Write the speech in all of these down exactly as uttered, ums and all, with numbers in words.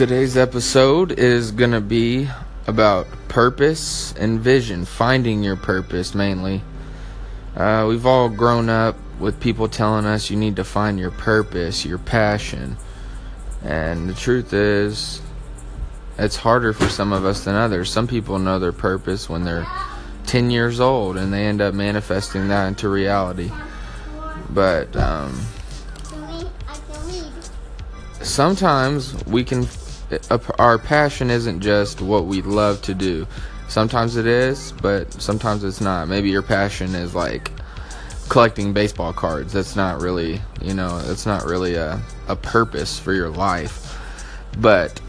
Today's episode is going to be about purpose and vision, finding your purpose mainly. Uh, we've all grown up with people telling us you need to find your purpose, your passion. And the truth is, it's harder for some of us than others. Some people know their purpose when they're ten years old and they end up manifesting that into reality. But um, sometimes we can, our passion isn't just what we love to do. Sometimes it is, but sometimes it's not. Maybe your passion is like collecting baseball cards. That's not really, you know, that's not really a, a purpose for your life. But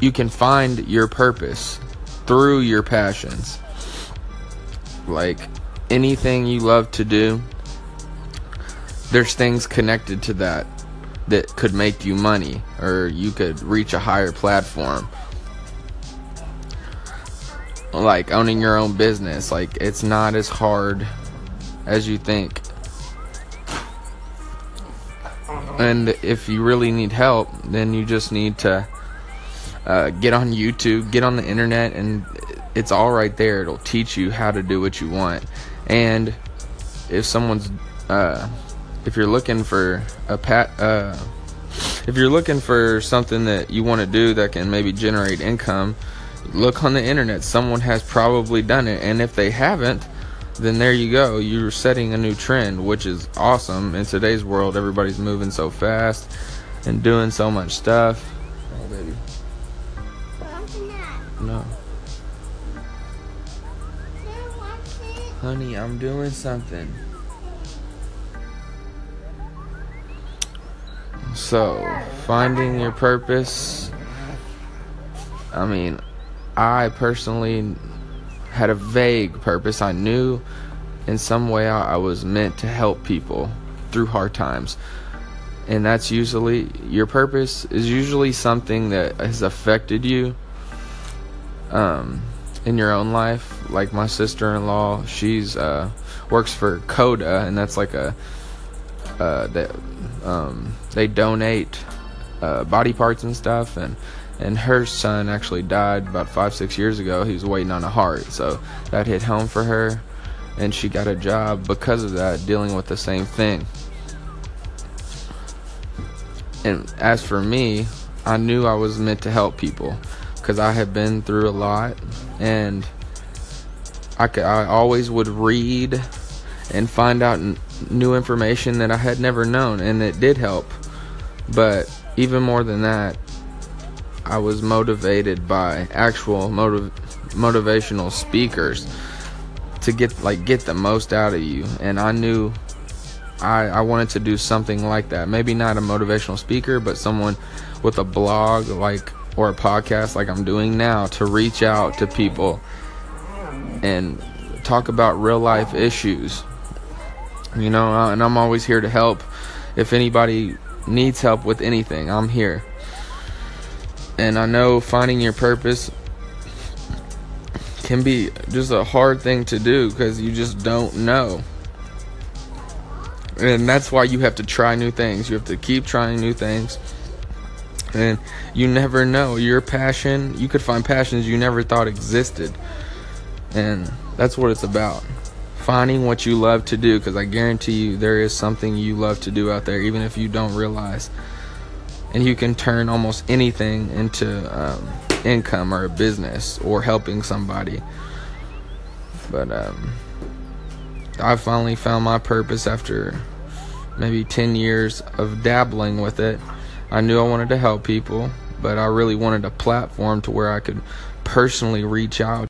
you can find your purpose through your passions. Like anything you love to do, there's things connected to that that could make you money, or you could reach a higher platform. Like owning your own business, like it's not as hard as you think. And if you really need help, then you just need to uh, get on YouTube, get on the internet, and it's all right there. It'll teach you how to do what you want. And if someone's, uh, if you're looking for a pat, uh, if you're looking for something that you want to do that can maybe generate income, look on the internet. Someone has probably done it, and if they haven't, then there you go. You're setting a new trend, which is awesome. In today's world, everybody's moving so fast and doing so much stuff. Oh, baby. No. Honey, I'm doing something. So, finding your purpose. I mean, I personally had a vague purpose. I knew in some way I was meant to help people through hard times. And that's usually, your purpose is usually something that has affected you um, in your own life. Like my sister-in-law, she's uh, works for CODA, and that's like a, uh, they, um, they donate uh, body parts and stuff, and And her son actually died about five, six years ago. He was waiting on a heart, so that hit home for her, and she got a job because of that, dealing with the same thing. And as for me, I knew I was meant to help people because I had been through a lot, and I, could, I always would read and find out n- new information that I had never known, and it did help. But even more than that, I was motivated by actual motiv- motivational speakers to get like get the most out of you. And I knew I, I wanted to do something like that. Maybe not a motivational speaker, but someone with a blog like or a podcast like I'm doing now, to reach out to people and talk about real life issues. You know, and I'm always here to help. If anybody needs help with anything, I'm here. And I know finding your purpose can be just a hard thing to do because you just don't know. And that's why you have to try new things. You have to keep trying new things. And you never know. Your passion, you could find passions you never thought existed. And that's what it's about. Finding what you love to do, because I guarantee you there is something you love to do out there, even if you don't realize. And you can turn almost anything into um, income or a business or helping somebody. But um, I finally found my purpose after maybe ten years of dabbling with it. I knew I wanted to help people, but I really wanted a platform to where I could personally reach out.